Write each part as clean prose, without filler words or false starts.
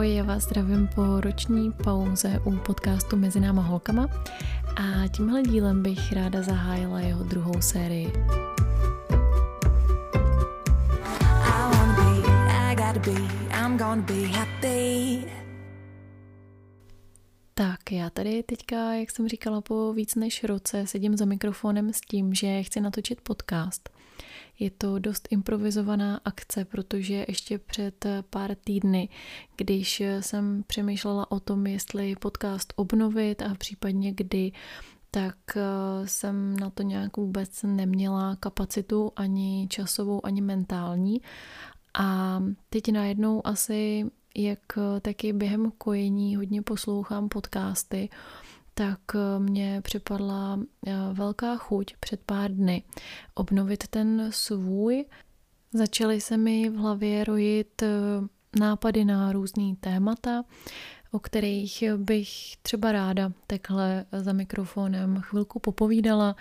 Ahoj, já vás zdravím po roční pauze u podcastu Mezi náma holkama a tímhle dílem bych ráda zahájila jeho druhou sérii. Tak já tady teďka, jak jsem říkala, po víc než roce sedím za mikrofonem s tím, že chci natočit podcast. Je to dost improvizovaná akce, protože ještě před pár týdny, když jsem přemýšlela o tom, jestli podcast obnovit a případně kdy, tak jsem na to nějak vůbec neměla kapacitu ani časovou, ani mentální. A teď najednou asi, jak taky během kojení hodně poslouchám podcasty, tak mě připadla velká chuť před pár dny obnovit ten svůj. Začaly se mi v hlavě rojit nápady na různý témata, o kterých bych třeba ráda takhle za mikrofonem chvilku popovídala.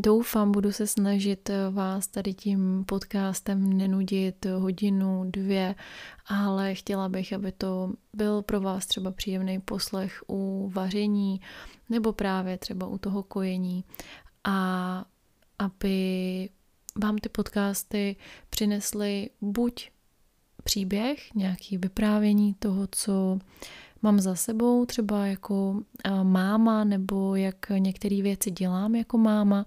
Doufám, budu se snažit vás tady tím podcastem nenudit hodinu, dvě, ale chtěla bych, aby to byl pro vás třeba příjemný poslech u vaření nebo právě třeba u toho kojení a aby vám ty podcasty přinesly buď příběh, nějaký vyprávění toho, co mám za sebou třeba jako máma nebo jak některé věci dělám jako máma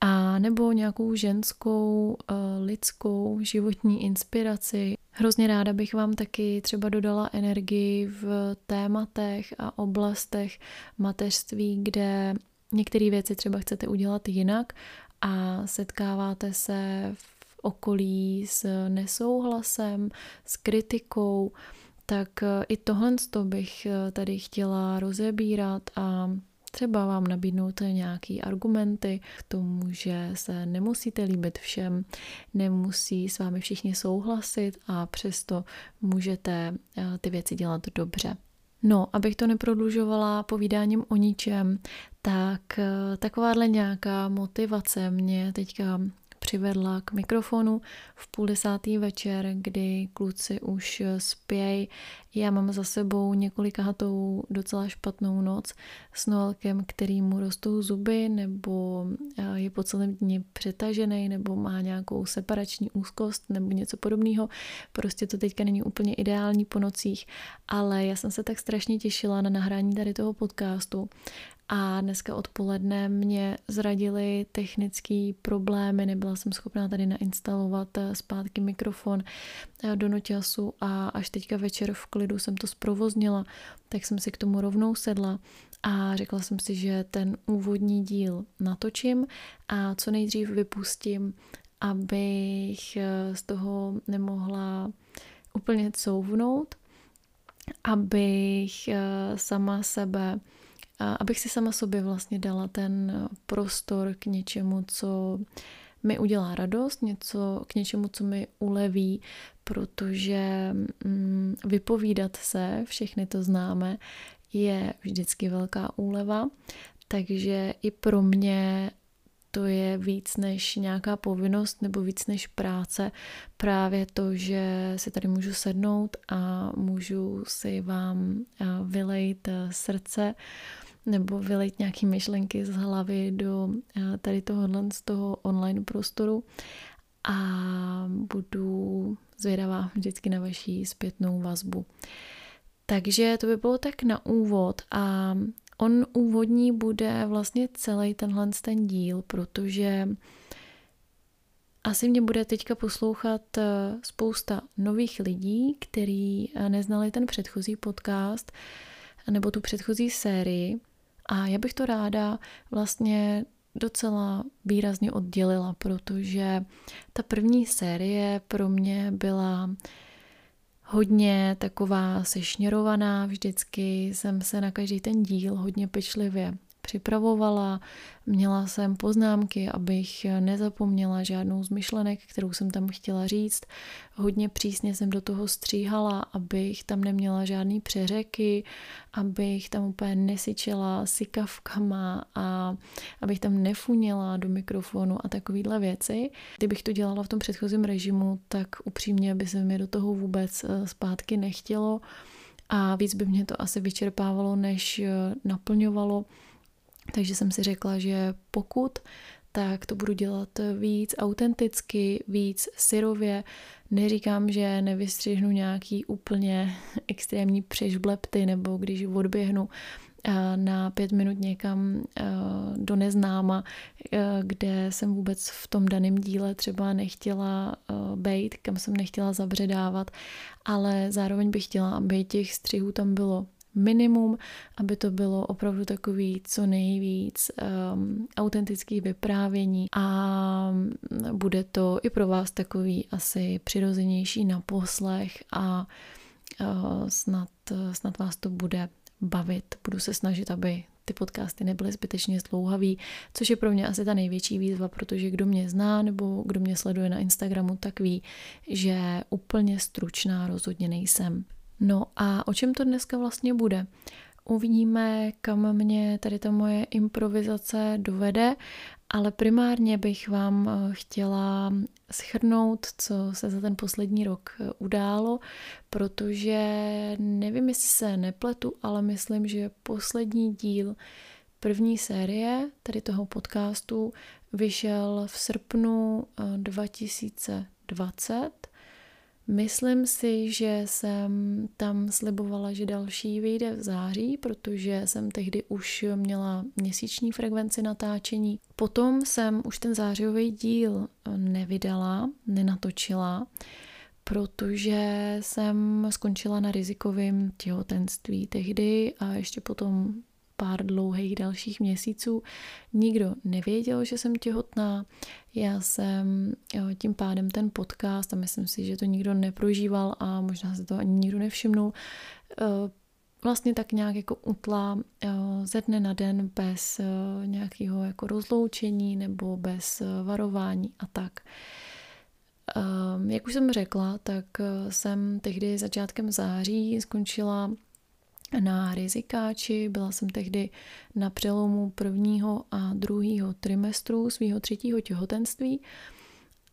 a nebo nějakou ženskou, lidskou, životní inspiraci. Hrozně ráda bych vám taky třeba dodala energii v tématech a oblastech mateřství, kde některé věci třeba chcete udělat jinak a setkáváte se v okolí s nesouhlasem, s kritikou, tak i tohle bych tady chtěla rozebírat a třeba vám nabídnout nějaký argumenty k tomu, že se nemusíte líbit všem, nemusí s vámi všichni souhlasit a přesto můžete ty věci dělat dobře. No, abych to neprodlužovala povídáním o ničem, tak takováhle nějaká motivace mě teďka přivedla k mikrofonu v 9:30 večer, kdy kluci už spějí. Já mám za sebou několikahatou docela špatnou noc s Noelkem, který mu rostou zuby, nebo je po celém dni přetažený, nebo má nějakou separační úzkost, nebo něco podobného. Prostě to teďka není úplně ideální po nocích, ale já jsem se tak strašně těšila na nahrání tady toho podcastu. A dneska odpoledne mě zradily technické problémy, nebyla jsem schopná tady nainstalovat zpátky mikrofon do noťasu a až teďka večer v klidu jsem to zprovoznila, tak jsem si k tomu rovnou sedla a řekla jsem si, že ten úvodní díl natočím a co nejdřív vypustím, abych z toho nemohla úplně couvnout, abych si sama sobě vlastně dala ten prostor k něčemu, co mi udělá radost, k něčemu, co mi uleví, protože vypovídat se, všechny to známe, je vždycky velká úleva, takže i pro mě to je víc než nějaká povinnost nebo víc než práce. Právě to, že si tady můžu sednout a můžu si vám vylejt srdce nebo vylejt nějaké myšlenky z hlavy do tady tohohle z toho online prostoru a budu zvědavá vždycky na vaši zpětnou vazbu. Takže to by bylo tak na úvod a on úvodní bude vlastně celý tenhle ten díl, protože asi mě bude teďka poslouchat spousta nových lidí, kteří neznali ten předchozí podcast nebo tu předchozí sérii a já bych to ráda vlastně docela výrazně oddělila, protože ta první série pro mě byla hodně taková sešněrovaná, vždycky jsem se na každý ten díl hodně pečlivě připravovala, měla jsem poznámky, abych nezapomněla žádnou z myšlenek, kterou jsem tam chtěla říct. Hodně přísně jsem do toho stříhala, abych tam neměla žádný přeřeky, abych tam úplně nesyčela sykavkama a abych tam nefuněla do mikrofonu a takovýhle věci. Kdybych to dělala v tom předchozím režimu, tak upřímně by se mi do toho vůbec zpátky nechtělo a víc by mě to asi vyčerpávalo, než naplňovalo. Takže jsem si řekla, že pokud, tak to budu dělat víc autenticky, víc syrově. Neříkám, že nevystřihnu nějaký úplně extrémní přešblepty, nebo když odběhnu na 5 minut někam do neznáma, kde jsem vůbec v tom daném díle třeba nechtěla bejt, kam jsem nechtěla zabředávat, ale zároveň bych chtěla, aby těch střihů tam bylo minimum, aby to bylo opravdu takový co nejvíc autentických vyprávění a bude to i pro vás takový asi přirozenější na poslech a snad vás to bude bavit. Budu se snažit, aby ty podcasty nebyly zbytečně zdlouhavý, což je pro mě asi ta největší výzva, protože kdo mě zná nebo kdo mě sleduje na Instagramu, tak ví, že úplně stručná rozhodně nejsem. No a o čem to dneska vlastně bude? Uvidíme, kam mě tady ta moje improvizace dovede, ale primárně bych vám chtěla shrnout, co se za ten poslední rok událo, protože nevím, jestli se nepletu, ale myslím, že poslední díl první série tady toho podcastu vyšel v srpnu 2020. Myslím si, že jsem tam slibovala, že další vyjde v září, protože jsem tehdy už měla měsíční frekvenci natáčení. Potom jsem už ten zářijový díl nevydala, nenatočila, protože jsem skončila na rizikovém těhotenství tehdy a ještě potom pár dlouhých dalších měsíců. Nikdo nevěděl, že jsem těhotná. Já jsem tím pádem ten podcast, a myslím si, že to nikdo neprožíval a možná se to ani nikdo nevšimnul, vlastně tak nějak jako utla ze dne na den bez nějakého jako rozloučení nebo bez varování a tak. Jak už jsem řekla, tak jsem tehdy začátkem září skončila na rizikáči, byla jsem tehdy na přelomu 1. a 2. trimestru svého 3. těhotenství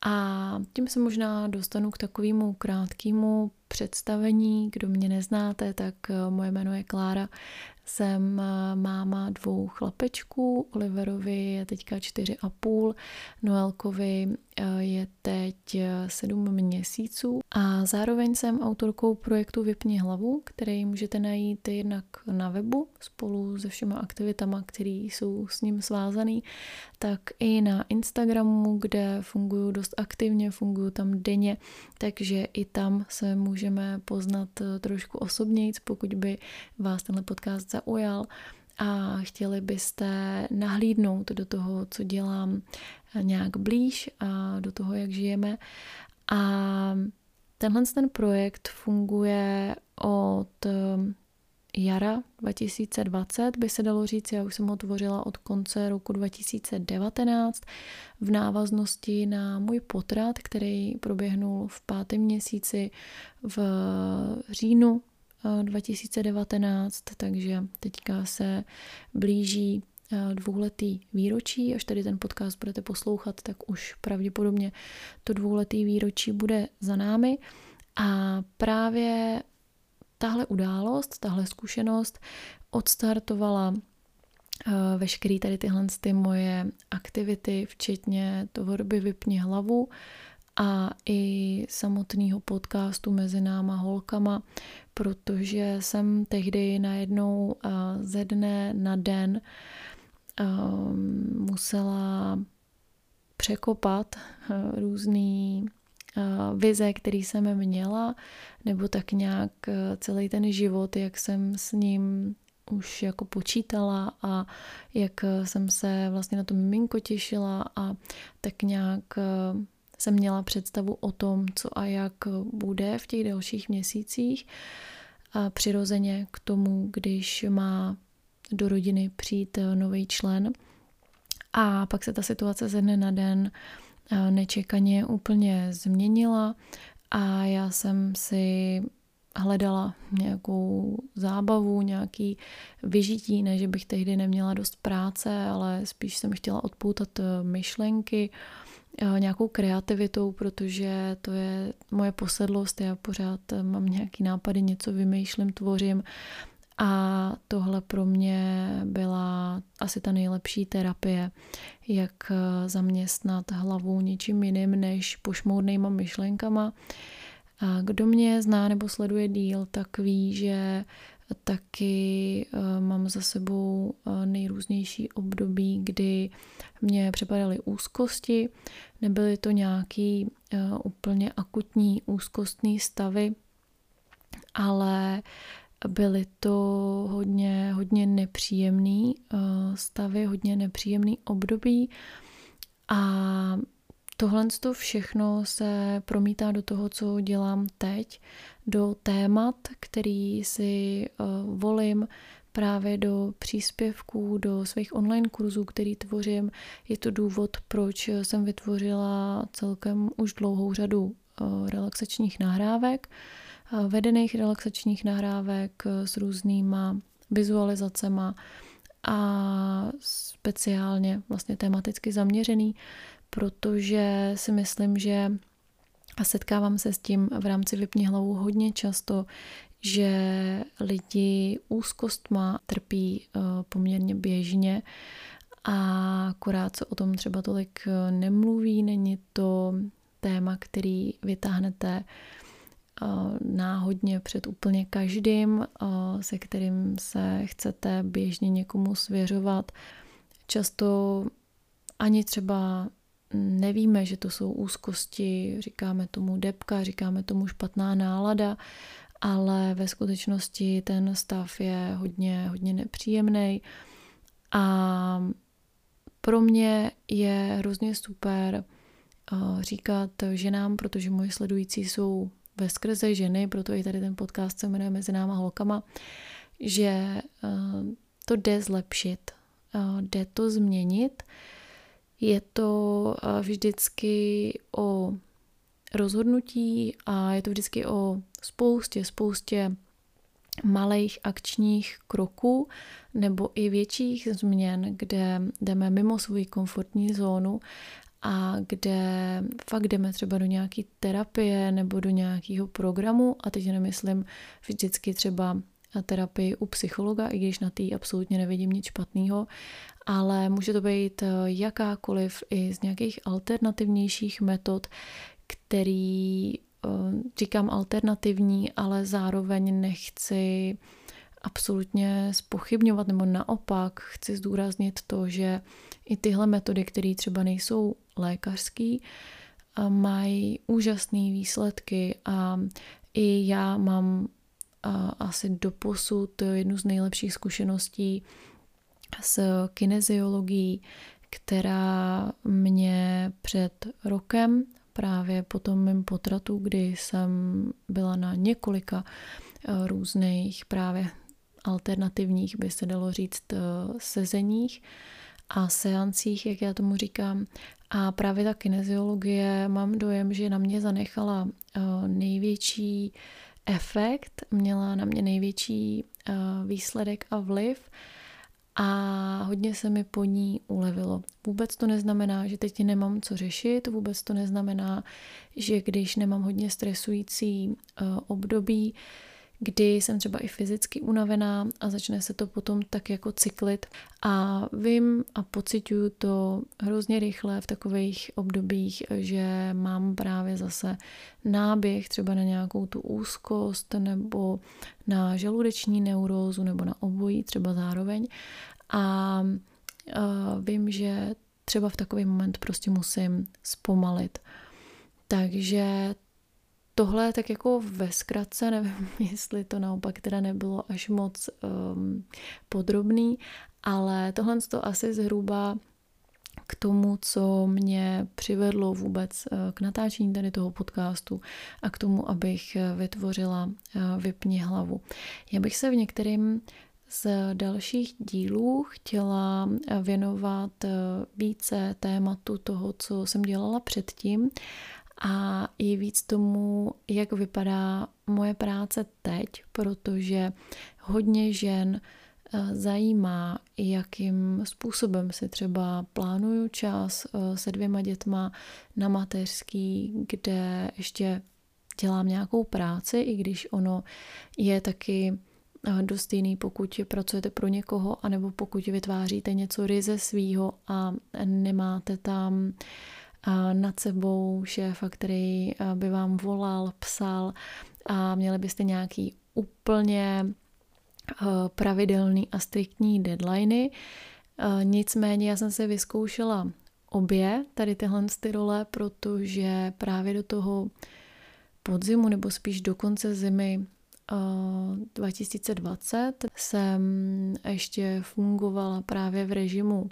a tím se možná dostanu k takovému krátkému představení. Kdo mě neznáte, tak moje jméno je Klára, jsem máma 2 chlapečků, Oliverovi je teďka 4,5, Noelkovi je teď 7 měsíců a zároveň jsem autorkou projektu Vypni hlavu, který můžete najít jednak na webu spolu se všema aktivitama, které jsou s ním svázaný, tak i na Instagramu, kde funguju dost aktivně, funguju tam denně, takže i tam se můžeme poznat trošku osobnějc, pokud by vás tenhle podcast zaujal a chtěli byste nahlídnout do toho, co dělám, nějak blíž a do toho, jak žijeme. A tenhle ten projekt funguje od jara 2020, by se dalo říct, já už jsem ho tvořila od konce roku 2019 v návaznosti na můj potrat, který proběhnul v 5. měsíci v říjnu 2019, takže teďka se blíží 2letý výročí, až tady ten podcast budete poslouchat, tak už pravděpodobně to 2letý výročí bude za námi a právě tahle událost, tahle zkušenost odstartovala veškerý tady tyhle ty moje aktivity, včetně tvorby Vypni hlavu a i samotného podcastu Mezi náma holkama, protože jsem tehdy najednou ze dne na den musela překopat různý vize, který jsem měla, nebo tak nějak celý ten život, jak jsem s ním už jako počítala a jak jsem se vlastně na to miminko těšila a tak nějak jsem měla představu o tom, co a jak bude v těch dalších měsících. A přirozeně k tomu, když má do rodiny přijít nový člen a pak se ta situace ze dne na den nečekaně úplně změnila a já jsem si hledala nějakou zábavu, nějaký vyžití, ne, že bych tehdy neměla dost práce, ale spíš jsem chtěla odpoutat myšlenky nějakou kreativitou, protože to je moje posedlost, já pořád mám nějaký nápady, něco vymýšlím, tvořím a tohle pro mě byla asi ta nejlepší terapie, jak zaměstnat hlavu ničím jiným než pošmoudnýma myšlenkama. A kdo mě zná nebo sleduje díl, tak ví, že taky mám za sebou nejrůznější období, kdy mě přepadaly úzkosti. Nebyly to nějaký úplně akutní úzkostný stavy, ale byly to hodně nepříjemný stavy, hodně nepříjemný období a tohle to všechno se promítá do toho, co dělám teď, do témat, který si volím právě do příspěvků, do svých online kurzů, který tvořím. Je to důvod, proč jsem vytvořila celkem už dlouhou řadu relaxačních nahrávek, vedených relaxačních nahrávek s různýma vizualizacema a speciálně vlastně tematicky zaměřený, protože si myslím, že a setkávám se s tím v rámci Vypni hlavu hodně často, že lidi úzkostma trpí poměrně běžně a akorát se o tom třeba tolik nemluví, není to téma, který vytáhnete náhodně před úplně každým, se kterým se chcete běžně někomu svěřovat. Často ani třeba nevíme, že to jsou úzkosti, říkáme tomu depka, říkáme tomu špatná nálada, ale ve skutečnosti ten stav je hodně nepříjemný. A pro mě je hrozně super říkat ženám, protože moji sledující jsou veskrze ženy, proto i tady ten podcast se jmenuje Mezi náma holkama, že to jde zlepšit, jde to změnit. Je to vždycky o rozhodnutí a je to vždycky o spoustě malých akčních kroků nebo i větších změn, kde jdeme mimo svou komfortní zónu a kde fakt jdeme třeba do nějaké terapie nebo do nějakého programu a teď nemyslím vždycky třeba terapii u psychologa, i když na tý absolutně nevidím nic špatného, ale může to být jakákoliv i z nějakých alternativnějších metod, který, říkám alternativní, ale zároveň nechci absolutně zpochybňovat, nebo naopak chci zdůraznit to, že i tyhle metody, které třeba nejsou lékařský, mají úžasné výsledky a i já mám asi doposud jednu z nejlepších zkušeností s kineziologií, která mě před rokem, právě po tom mém potratu, kdy jsem byla na několika různých právě alternativních, by se dalo říct, sezeních a seancích, jak já tomu říkám. A právě ta kineziologie, mám dojem, že na mě zanechala největší efekt, měla na mě největší výsledek a vliv a hodně se mi po ní ulevilo. Vůbec to neznamená, že teď nemám co řešit, vůbec to neznamená, že když nemám hodně stresující období, kdy jsem třeba i fyzicky unavená a začne se to potom tak jako cyklit a vím a pociťuju to hrozně rychle v takových obdobích, že mám právě zase náběh třeba na nějakou tu úzkost nebo na žaludeční neurózu nebo na obojí třeba zároveň a vím, že třeba v takový moment prostě musím zpomalit. Takže tohle tak jako ve zkratce, nevím, jestli to naopak teda nebylo až moc podrobný, ale tohle to asi zhruba k tomu, co mě přivedlo vůbec k natáčení tady toho podcastu a k tomu, abych vytvořila Vypni hlavu. Já bych se v některým z dalších dílů chtěla věnovat více tématu toho, co jsem dělala předtím, a i víc tomu, jak vypadá moje práce teď, protože hodně žen zajímá, jakým způsobem si třeba plánuju čas se 2 dětma na mateřský, kde ještě dělám nějakou práci, i když ono je taky dost jiný, pokud pracujete pro někoho, anebo pokud vytváříte něco ryze svýho a nemáte tam nad sebou šéfa, který by vám volal, psal a měli byste nějaký úplně pravidelný a striktní deadliny. Nicméně já jsem se vyzkoušela obě tady tyhle role, protože právě do toho podzimu, nebo spíš do konce zimy 2020 jsem ještě fungovala právě v režimu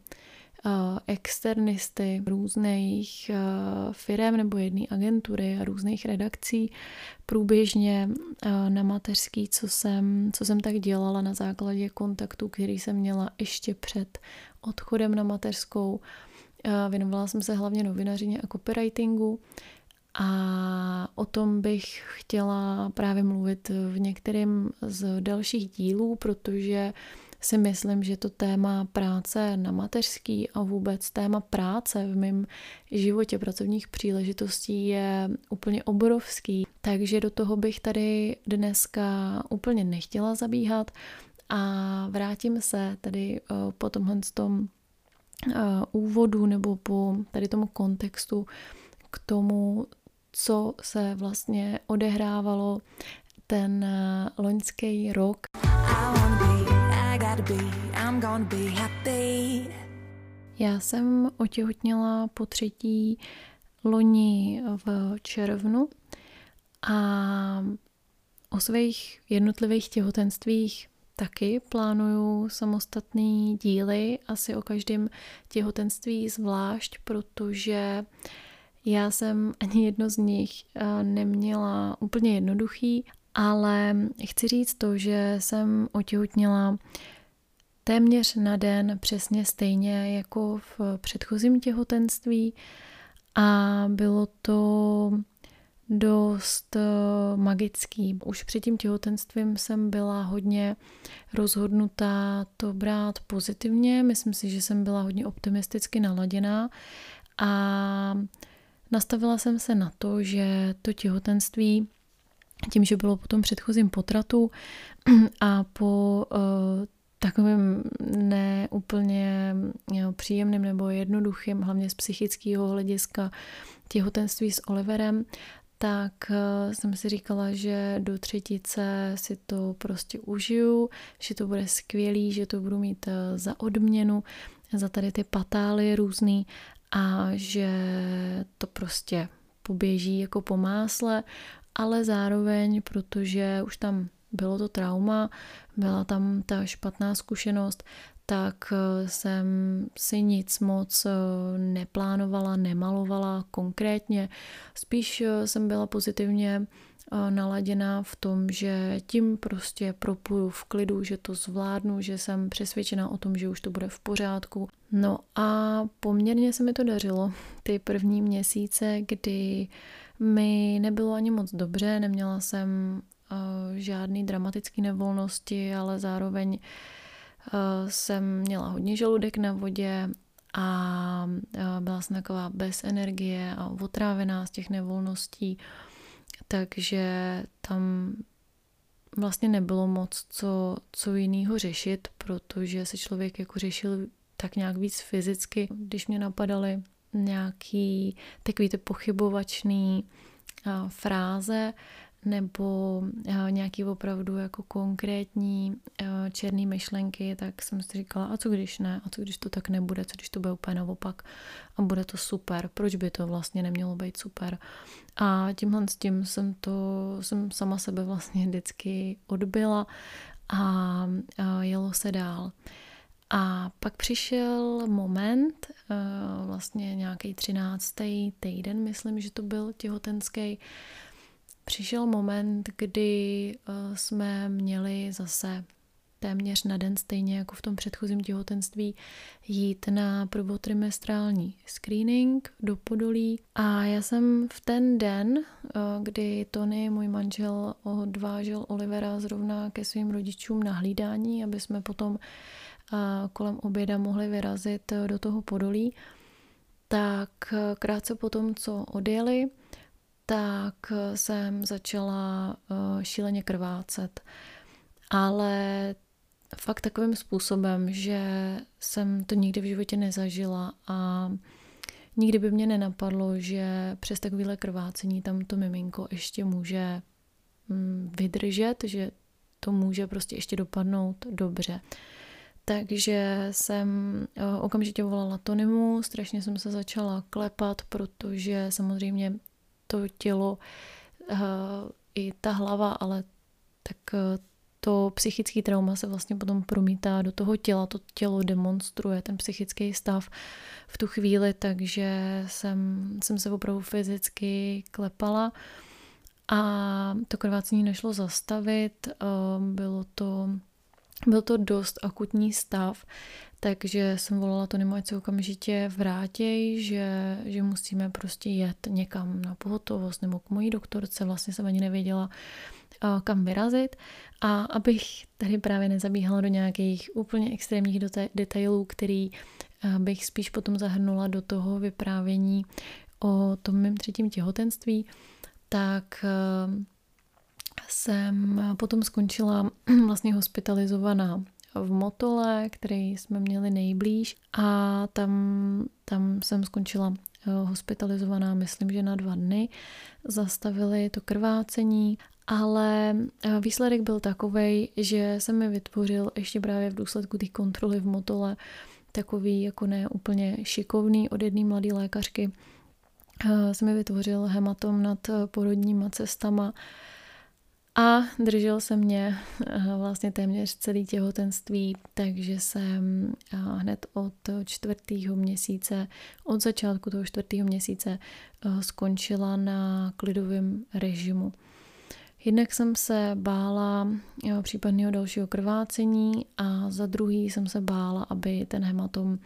externisty různých firem nebo jedné agentury a různých redakcí průběžně na mateřský, co jsem tak dělala na základě kontaktu, který jsem měla ještě před odchodem na mateřskou. Věnovala jsem se hlavně novinařině a copywritingu a o tom bych chtěla právě mluvit v některém z dalších dílů, protože si myslím, že to téma práce na mateřský a vůbec téma práce v mém životě pracovních příležitostí je úplně obrovský, takže do toho bych tady dneska úplně nechtěla zabíhat a vrátím se tady po tomhle tom úvodu nebo po tady tomu kontextu k tomu, co se vlastně odehrávalo ten loňský rok. Já jsem otěhotněla po 3. loni v červnu a o svých jednotlivých těhotenstvích taky plánuju samostatný díly, asi o každém těhotenství zvlášť, protože já jsem ani jedno z nich neměla úplně jednoduchý, ale chci říct to, že jsem otěhotněla téměř na den přesně stejně jako v předchozím těhotenství a bylo to dost magický. Už před tím těhotenstvím jsem byla hodně rozhodnutá to brát pozitivně, myslím si, že jsem byla hodně optimisticky naladěná a nastavila jsem se na to, že to těhotenství tím, že bylo po tom předchozím potratu a po takovým neúplně příjemným nebo jednoduchým, hlavně z psychického hlediska, těhotenství s Oliverem, tak jsem si říkala, že do 30 si to prostě užiju, že to bude skvělý, že to budu mít za odměnu, za tady ty patály různý a že to prostě poběží jako po másle, ale zároveň, protože už tam bylo to trauma, byla tam ta špatná zkušenost, tak jsem si nic moc neplánovala, nemalovala konkrétně. Spíš jsem byla pozitivně naladěná v tom, že tím prostě propůjdu v klidu, že to zvládnu, že jsem přesvědčená o tom, že už to bude v pořádku. No a poměrně se mi to dařilo ty první měsíce, kdy mi nebylo ani moc dobře, neměla jsem žádný dramatický nevolnosti, ale zároveň jsem měla hodně žaludek na vodě a byla jsem taková bez energie a otrávená z těch nevolností, takže tam vlastně nebylo moc co jiného řešit, protože se člověk jako řešil tak nějak víc fyzicky. Když mě napadaly nějaký takový ty pochybovačný fráze nebo nějaký opravdu jako konkrétní černý myšlenky, tak jsem si říkala, a co když ne, a co když to tak nebude, co když to bude úplně naopak a bude to super, proč by to vlastně nemělo být super. A tímhle s tím jsem sama sebe vlastně vždycky odbyla a jelo se dál. A pak přišel moment, vlastně nějaký 13. týden, myslím, že to byl těhotenský, přišel moment, kdy jsme měli zase téměř na den, stejně jako v tom předchozím těhotenství, jít na prvotrimestrální screening do Podolí. A já jsem v ten den, kdy Tony, můj manžel, odvážel Olivera zrovna ke svým rodičům na hlídání, aby jsme potom kolem oběda mohli vyrazit do toho Podolí, tak krátce po tom, co odjeli, tak jsem začala šíleně krvácet. Ale fakt takovým způsobem, že jsem to nikdy v životě nezažila a nikdy by mě nenapadlo, že přes takovéhle krvácení tam to miminko ještě může vydržet, že to může prostě ještě dopadnout dobře. Takže jsem okamžitě volala Tonymu, strašně jsem se začala klepat, protože samozřejmě to tělo i ta hlava, ale tak to psychické trauma se vlastně potom promítá do toho těla, to tělo demonstruje ten psychický stav v tu chvíli, takže jsem se opravdu fyzicky klepala a to krvácení nešlo zastavit, byl to dost akutní stav, takže jsem volala Tonymu, ať se okamžitě vrátí, že musíme prostě jet někam na pohotovost nebo k mojí doktorce, vlastně jsem ani nevěděla, kam vyrazit. A abych tady právě nezabíhala do nějakých úplně extrémních detailů, který bych spíš potom zahrnula do toho vyprávění o tom mém třetím těhotenství, tak jsem potom skončila vlastně hospitalizovaná v Motole, který jsme měli nejblíž, a tam jsem skončila hospitalizovaná, myslím, že na 2 dny. Zastavili to krvácení, ale výsledek byl takovej, že se mi vytvořil ještě právě v důsledku té kontroly v Motole takový jako ne úplně šikovný od jedné mladé lékařky. Se mi vytvořil hematom nad porodníma cestama a držel se mě vlastně téměř celý těhotenství, takže jsem hned od 4. měsíce, od začátku toho 4. měsíce skončila na klidovém režimu. Jednak jsem se bála případného dalšího krvácení a za druhý jsem se bála, aby ten hematom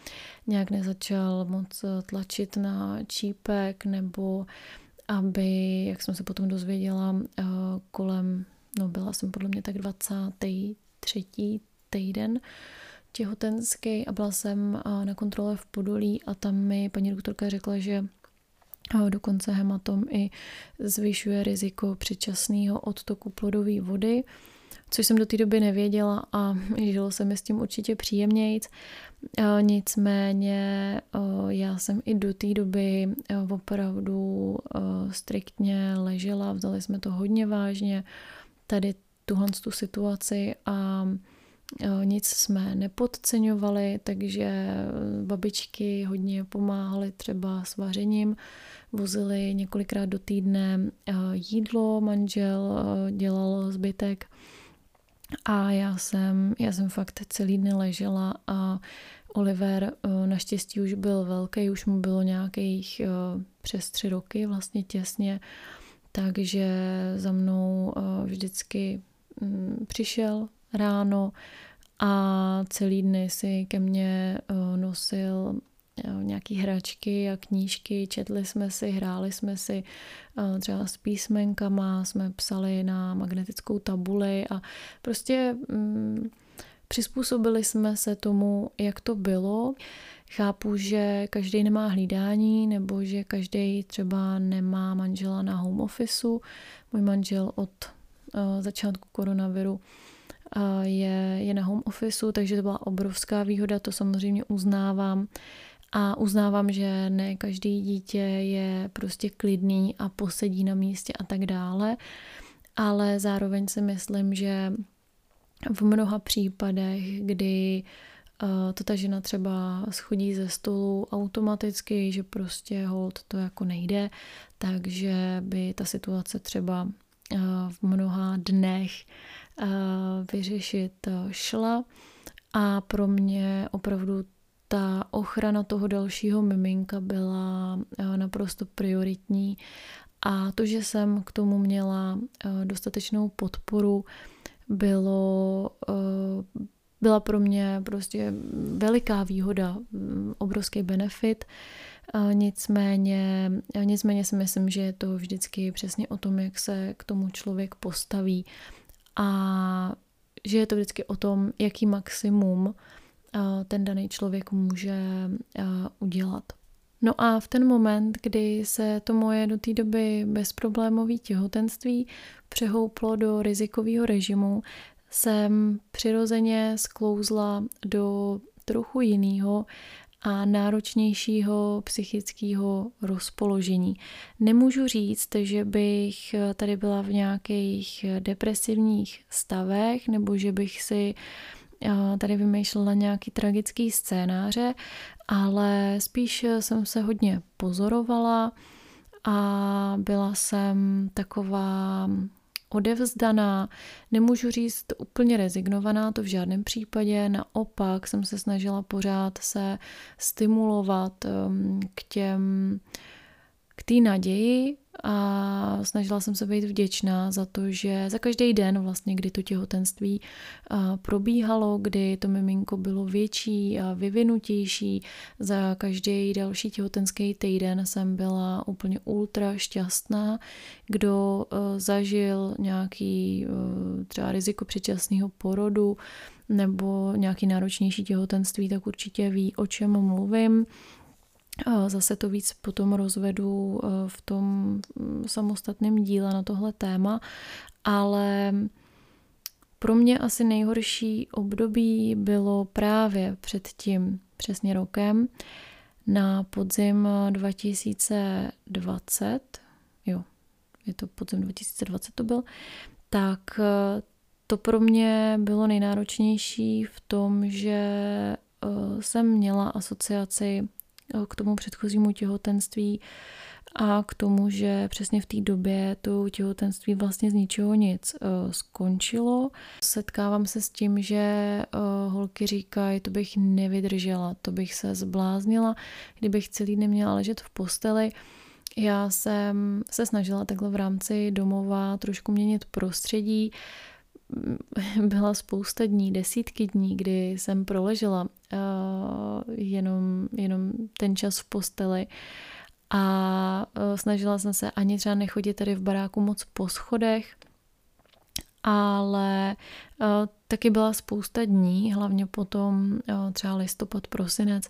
nějak nezačal moc tlačit na čípek, nebo aby, jak jsem se potom dozvěděla, byla jsem podle mě tak 23. týden těhotenský a byla jsem na kontrole v Podolí a tam mi paní doktorka řekla, že dokonce hematom i zvyšuje riziko předčasného odtoku plodové vody, což jsem do té doby nevěděla a žilo se mi s tím určitě příjemnějc. Nicméně já jsem i do té doby opravdu striktně ležela, vzali jsme to hodně vážně, tady tuhle tu situaci, a nic jsme nepodceňovali, takže babičky hodně pomáhaly třeba s vařením, vozili několikrát do týdne jídlo, manžel dělal zbytek a já jsem fakt celý den ležela a Oliver naštěstí už byl velký, už mu bylo nějakých přes 3 roky vlastně těsně, takže za mnou vždycky přišel ráno a celý dny si ke mně nosil nějaký hračky a knížky, četli jsme si, hráli jsme si třeba s písmenkama, jsme psali na magnetickou tabuli a prostě přizpůsobili jsme se tomu, jak to bylo. Chápu, že každý nemá hlídání nebo že každý třeba nemá manžela na home officeu. Můj manžel od začátku koronaviru je na home officeu, takže to byla obrovská výhoda, to samozřejmě uznávám. A uznávám, že ne každý dítě je prostě klidný a posedí na místě a tak dále. Ale zároveň si myslím, že v mnoha případech, kdy to ta žena třeba schodí ze stolu automaticky, že prostě holt to jako nejde, takže by ta situace třeba v mnoha dnech vyřešit šla. A pro mě opravdu ta ochrana toho dalšího miminka byla naprosto prioritní a to, že jsem k tomu měla dostatečnou podporu, byla pro mě prostě veliká výhoda, obrovský benefit. Nicméně si myslím, že je to vždycky přesně o tom, jak se k tomu člověk postaví a že je to vždycky o tom, jaký maximum ten daný člověk může udělat. No a v ten moment, kdy se to moje do té doby bezproblémové těhotenství přehouplo do rizikového režimu, jsem přirozeně sklouzla do trochu jiného a náročnějšího psychického rozpoložení. Nemůžu říct, že bych tady byla v nějakých depresivních stavech nebo že bych si tady vymýšlela nějaký tragický scénáře, ale spíš jsem se hodně pozorovala a byla jsem taková odevzdaná, nemůžu říct úplně rezignovaná, to v žádném případě, naopak jsem se snažila pořád se stimulovat k té naději a snažila jsem se být vděčná za to, že za každý den vlastně, kdy to těhotenství probíhalo, kdy to miminko bylo větší a vyvinutější, za každý další těhotenský týden jsem byla úplně ultra šťastná. Kdo zažil nějaký třeba riziko předčasného porodu nebo nějaký náročnější těhotenství, tak určitě ví, o čem mluvím. Zase to víc potom rozvedu v tom samostatném díle na tohle téma, ale pro mě asi nejhorší období bylo právě před tím přesně rokem na podzim 2020, tak to pro mě bylo nejnáročnější v tom, že jsem měla asociaci k tomu předchozímu těhotenství a k tomu, že přesně v té době to těhotenství vlastně z ničeho nic skončilo. Setkávám se s tím, že holky říkají, to bych nevydržela, to bych se zbláznila, kdybych celý neměla ležet v posteli. Já jsem se snažila takhle v rámci domova trošku měnit prostředí. Byla spousta dní, desítky dní, kdy jsem proležela jenom ten čas v posteli a snažila jsem se ani třeba nechodit tady v baráku moc po schodech, ale taky byla spousta dní, hlavně potom třeba listopad, prosinec,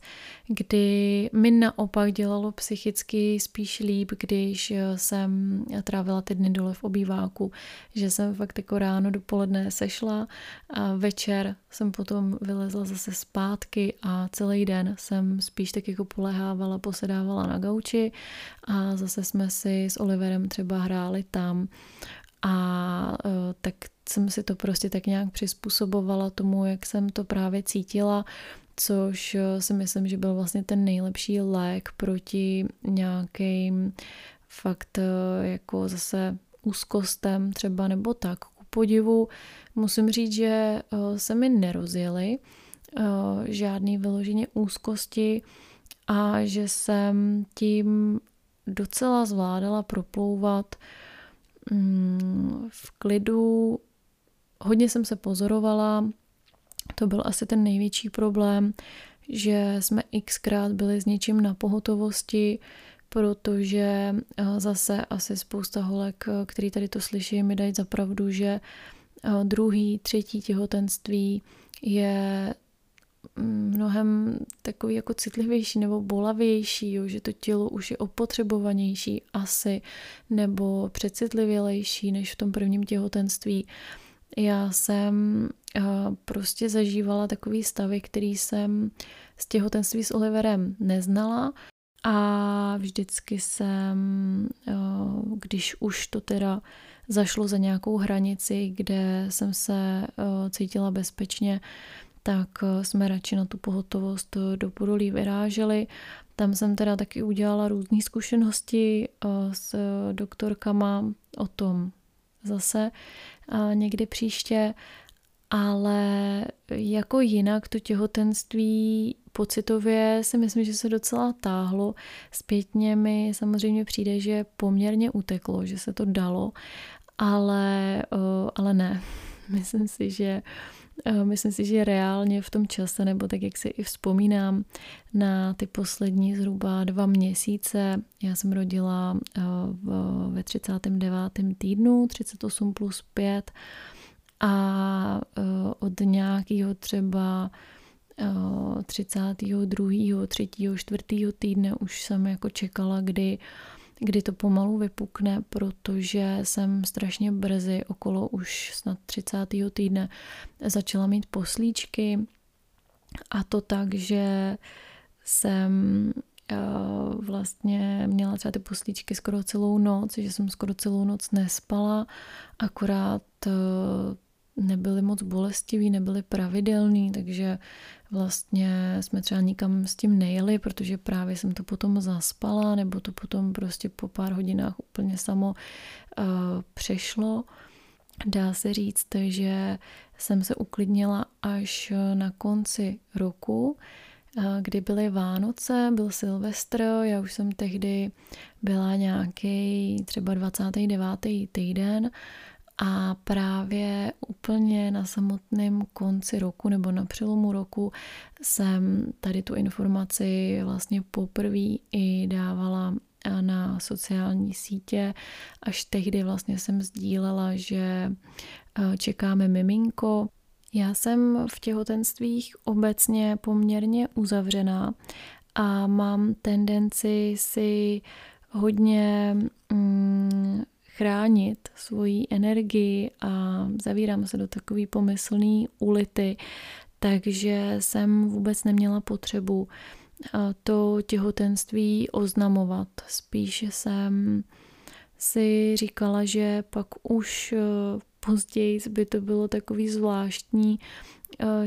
kdy mi naopak dělalo psychicky spíš líp, když jsem trávila ty dny dole v obýváku, že jsem fakt jako ráno dopoledne sešla, a večer jsem potom vylezla zase zpátky a celý den jsem spíš tak jako polehávala, posedávala na gauči a zase jsme si s Oliverem třeba hráli tam. A tak jsem si to prostě tak nějak přizpůsobovala tomu, jak jsem to právě cítila, což si myslím, že byl vlastně ten nejlepší lék proti nějakým fakt jako zase úzkostem třeba nebo tak. Ku podivu musím říct, že se mi nerozjely žádný vyloženě úzkosti a že jsem tím docela zvládala proplouvat v klidu. Hodně jsem se pozorovala, to byl asi ten největší problém, že jsme xkrát byli s něčím na pohotovosti, protože zase asi spousta holek, který tady to slyší, mi dají za pravdu, že 2., 3. těhotenství je mnohem takový jako citlivější nebo bolavější, jo, že to tělo už je opotřebovanější asi nebo přecitlivělejší než v tom prvním těhotenství. Já jsem prostě zažívala takový stavy, který jsem z těhotenství s Oliverem neznala a vždycky jsem, když už to teda zašlo za nějakou hranici, kde jsem se cítila bezpečně, tak jsme radši na tu pohotovost do Podolí vyráželi. Tam jsem teda taky udělala různé zkušenosti s doktorkama, o tom zase někdy příště, ale jako jinak to těhotenství pocitově si myslím, že se docela táhlo. Zpětně mi samozřejmě přijde, že poměrně uteklo, že se to dalo, ale ne. Myslím si, že reálně v tom čase, nebo tak, jak si i vzpomínám na ty poslední zhruba 2 měsíce, já jsem rodila ve 39. týdnu, 38 plus 5 a od nějakého třeba 32., 3., 4. týdne už jsem jako čekala, kdy to pomalu vypukne, protože jsem strašně brzy, okolo už snad 30. týdne, začala mít poslíčky a to tak, že jsem vlastně měla třeba ty poslíčky skoro celou noc, že jsem skoro celou noc nespala, akorát nebyly moc bolestivý, nebyly pravidelný, takže vlastně jsme třeba nikam s tím nejeli, protože právě jsem to potom zaspala, nebo to potom prostě po pár hodinách úplně samo přešlo. Dá se říct, že jsem se uklidnila až na konci roku, kdy byly Vánoce, byl Silvestr, já už jsem tehdy byla nějaký třeba 29. týden. A právě úplně na samotném konci roku nebo na přelomu roku jsem tady tu informaci vlastně poprvé i dávala na sociální sítě. Až tehdy vlastně jsem sdílela, že čekáme miminko. Já jsem v těhotenstvích obecně poměrně uzavřená a mám tendenci si hodně chránit svoji energii a zavírám se do takový pomyslný ulity, takže jsem vůbec neměla potřebu to těhotenství oznamovat. Spíš jsem si říkala, že pak už později by to bylo takový zvláštní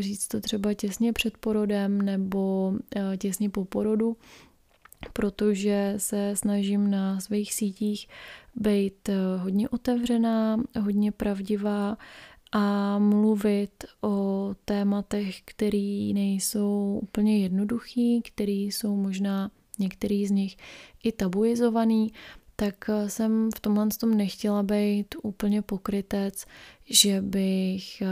říct to třeba těsně před porodem nebo těsně po porodu, protože se snažím na svých sítích být hodně otevřená, hodně pravdivá a mluvit o tématech, které nejsou úplně jednoduchý, které jsou možná některý z nich i tabuizovaný, tak jsem v tomhle tom nechtěla být úplně pokrytec, že bych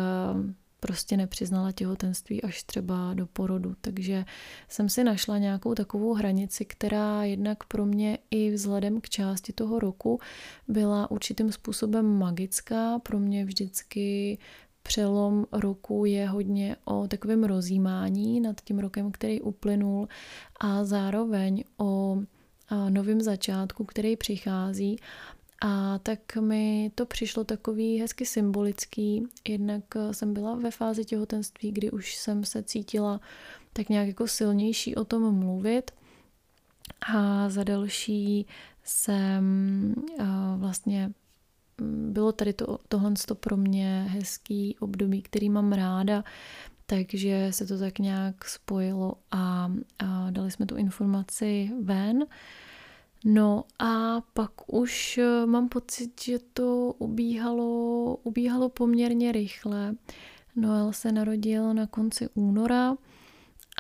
prostě nepřiznala těhotenství až třeba do porodu. Takže jsem si našla nějakou takovou hranici, která jednak pro mě i vzhledem k části toho roku byla určitým způsobem magická. Pro mě vždycky přelom roku je hodně o takovém rozjímání nad tím rokem, který uplynul a zároveň o novém začátku, který přichází. A tak mi to přišlo takový hezky symbolický, jednak jsem byla ve fázi těhotenství, kdy už jsem se cítila tak nějak jako silnější o tom mluvit a za další jsem vlastně bylo tady tohle pro mě hezký období, který mám ráda, takže se to tak nějak spojilo a dali jsme tu informaci ven. No a pak už mám pocit, že to ubíhalo poměrně rychle. Noel se narodil na konci února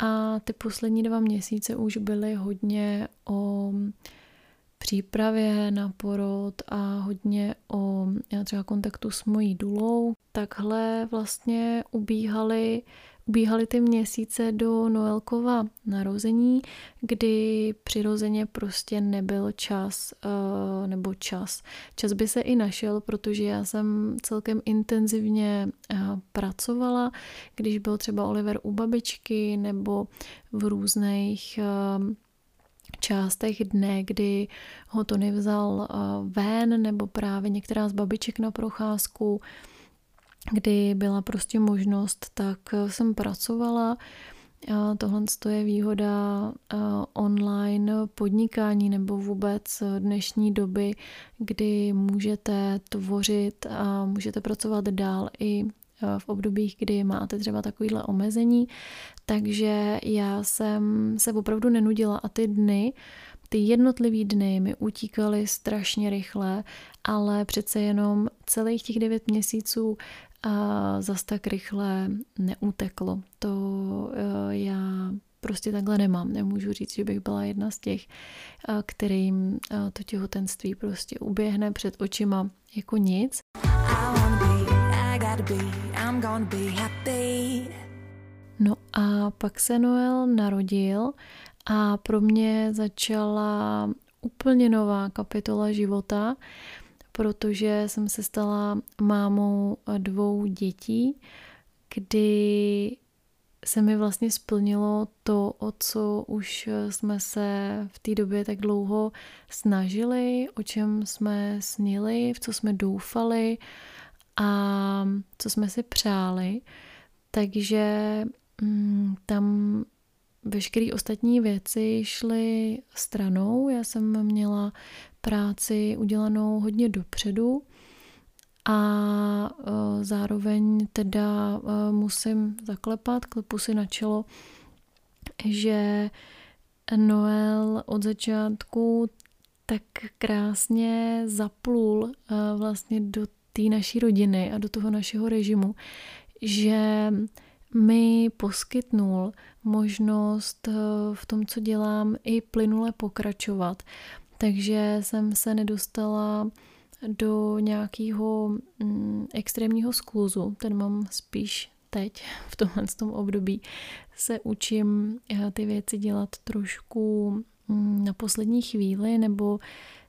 a ty poslední 2 měsíce už byly hodně o přípravě na porod a hodně o třeba kontaktu s mojí dulou. Takhle vlastně ubíhaly ty měsíce do Noelkova narození, kdy přirozeně prostě nebyl čas, nebo čas. Čas by se i našel, protože já jsem celkem intenzivně pracovala, když byl třeba Oliver u babičky nebo v různých částech dne, kdy ho Tony vzal ven nebo právě některá z babiček na procházku, kdy byla prostě možnost, tak jsem pracovala. Tohle je výhoda online podnikání nebo vůbec dnešní doby, kdy můžete tvořit a můžete pracovat dál i v obdobích, kdy máte třeba takovýhle omezení. Takže já jsem se opravdu nenudila a ty jednotlivý dny mi utíkaly strašně rychle, ale přece jenom celých těch 9 měsíců zas tak rychle neuteklo. To já prostě takhle nemám. Nemůžu říct, že bych byla jedna z těch, kterým to těhotenství prostě uběhne před očima jako nic. No a pak se Noel narodil a pro mě začala úplně nová kapitola života, protože jsem se stala mámou 2 dětí, kdy se mi vlastně splnilo to, o co už jsme se v té době tak dlouho snažili, o čem jsme snili, v co jsme doufali a co jsme si přáli. Takže tam veškeré ostatní věci šly stranou. Já jsem měla práci udělanou hodně dopředu a zároveň teda musím zaklepat, klepu si na čelo, že Noel od začátku tak krásně zaplul vlastně do té naší rodiny a do toho našeho režimu, že mi poskytnul možnost v tom, co dělám, i plynule pokračovat. Takže jsem se nedostala do nějakého extrémního skluzu, ten mám spíš teď, v tomhle tom období, se učím ty věci dělat trošku na poslední chvíli nebo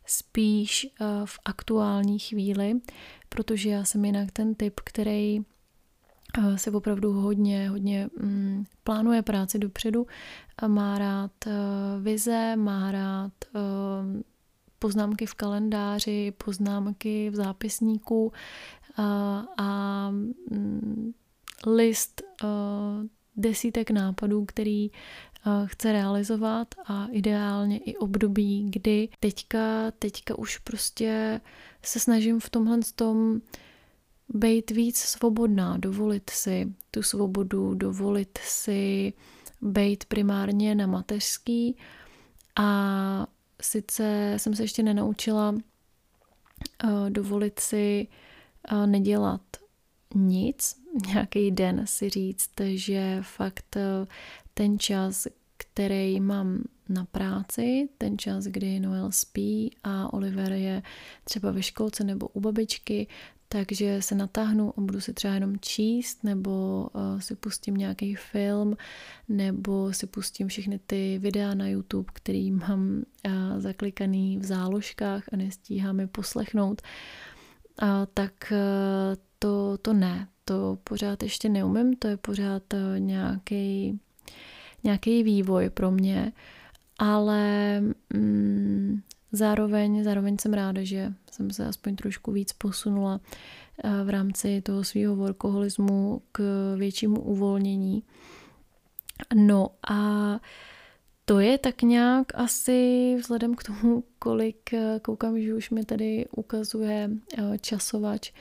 spíš v aktuální chvíli, protože já jsem jinak ten typ, který se opravdu hodně plánuje práci dopředu, má rád vize, má rád poznámky v kalendáři, poznámky v zápisníku a list desítek nápadů, který chce realizovat a ideálně i období, kdy teďka už prostě se snažím v tomhle tom být víc svobodná, dovolit si tu svobodu, dovolit si být primárně na mateřský. A sice jsem se ještě nenaučila dovolit si nedělat nic, nějaký den si říct, že fakt ten čas, který mám na práci, ten čas, kdy Noel spí a Oliver je třeba ve školce nebo u babičky, takže se natáhnu a budu si třeba jenom číst, nebo si pustím nějaký film, nebo si pustím všechny ty videa na YouTube, který mám zaklikaný v záložkách a nestíhám je poslechnout. Tak to ne, to pořád ještě neumím, to je pořád nějaký vývoj pro mě, ale zároveň jsem ráda, že jsem se aspoň trošku víc posunula v rámci toho svého workoholismu k většímu uvolnění. No a to je tak nějak asi vzhledem k tomu, kolik koukám, že už mi tady ukazuje časovač,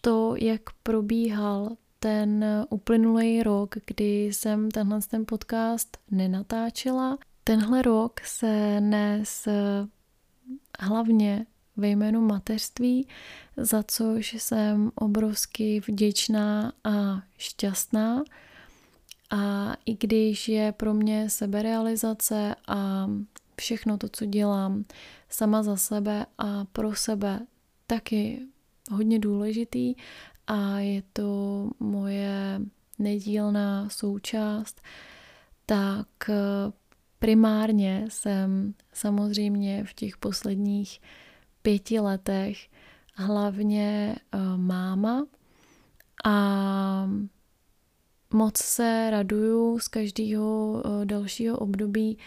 to, jak probíhal ten uplynulý rok, kdy jsem tenhle ten podcast nenatáčela. Tenhle rok se nes hlavně ve jménu mateřství, za což jsem obrovsky vděčná a šťastná. A i když je pro mě seberealizace a všechno to, co dělám sama za sebe a pro sebe, taky hodně důležitý a je to moje nedílná součást, tak primárně jsem samozřejmě v těch posledních 5 letech hlavně máma a moc se raduju z každého dalšího období,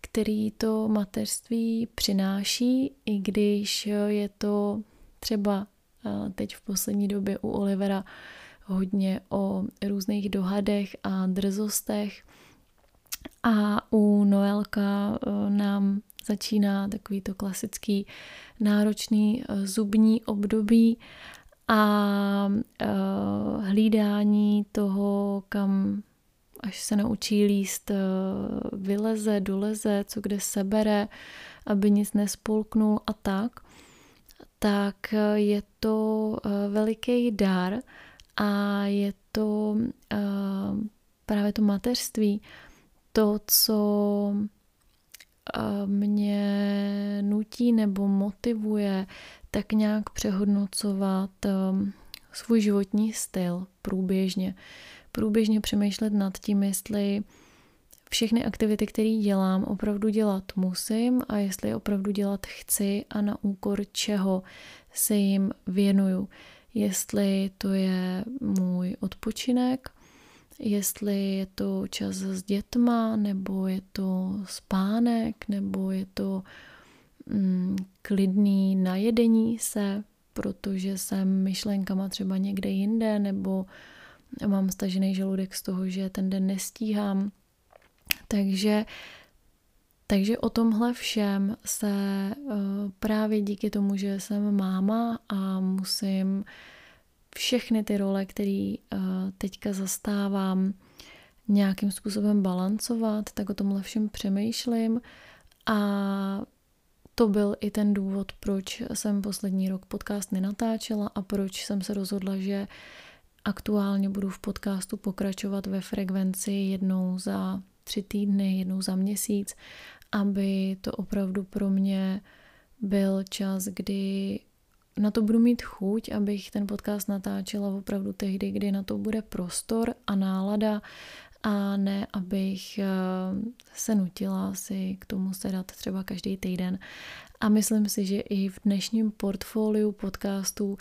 který to mateřství přináší, i když je to třeba teď v poslední době u Olivera hodně o různých dohadech a drzostech. A u Noelka nám začíná takový to klasický náročný zubní období a hlídání toho, kam až se naučí líst, vyleze, doleze, co kde sebere, aby nic nespolknul a tak je to veliký dar a je to právě to mateřství, to, co mě nutí nebo motivuje tak nějak přehodnocovat svůj životní styl průběžně. Průběžně přemýšlet nad tím, jestli všechny aktivity, které dělám, opravdu dělat musím a jestli je opravdu dělat chci a na úkor čeho se jim věnuju. Jestli to je můj odpočinek, jestli je to čas s dětma, nebo je to spánek, nebo je to klidný najedení se, protože jsem myšlenkama třeba někde jinde, nebo mám stažený žaludek z toho, že ten den nestíhám. Takže o tomhle všem se právě díky tomu, že jsem máma a musím všechny ty role, které teďka zastávám, nějakým způsobem balancovat, tak o tomhle všem přemýšlím. A to byl i ten důvod, proč jsem poslední rok podcast nenatáčela a proč jsem se rozhodla, že aktuálně budu v podcastu pokračovat ve frekvenci jednou za 3 týdny, jednou za měsíc, aby to opravdu pro mě byl čas, kdy na to budu mít chuť, abych ten podcast natáčela opravdu tehdy, kdy na to bude prostor a nálada, a ne abych se nutila si k tomu sedat třeba každý týden. A myslím si, že i v dnešním portfoliu podcastů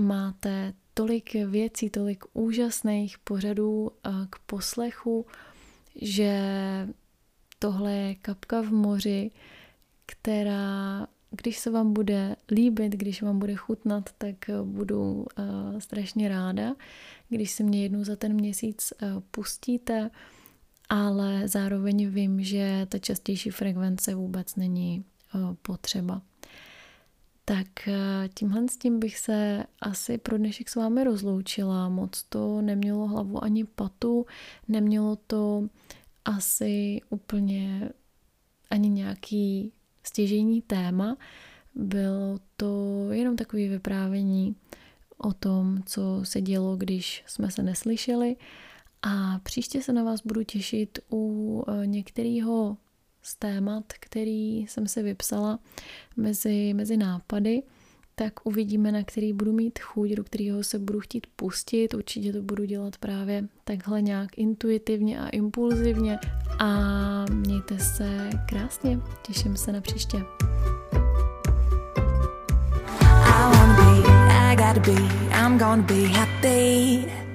máte tolik věcí, tolik úžasných pořadů k poslechu, že tohle je kapka v moři, která, když se vám bude líbit, když vám bude chutnat, tak budu strašně ráda, když si mě jednou za ten měsíc pustíte, ale zároveň vím, že ta častější frekvence vůbec není potřeba. Tak tímhle s tím bych se asi pro dnešek s vámi rozloučila. Moc to nemělo hlavu ani patu, nemělo to asi úplně ani nějaký stěžejní téma. Bylo to jenom takové vyprávění o tom, co se dělo, když jsme se neslyšeli. A příště se na vás budu těšit u některého z témat, který jsem si vypsala mezi nápady, tak uvidíme, na který budu mít chuť, do kterého se budu chtít pustit. Určitě to budu dělat právě takhle nějak intuitivně a impulzivně. A mějte se krásně, těším se na příště. I wanna be, I gotta be, I'm gonna be happy.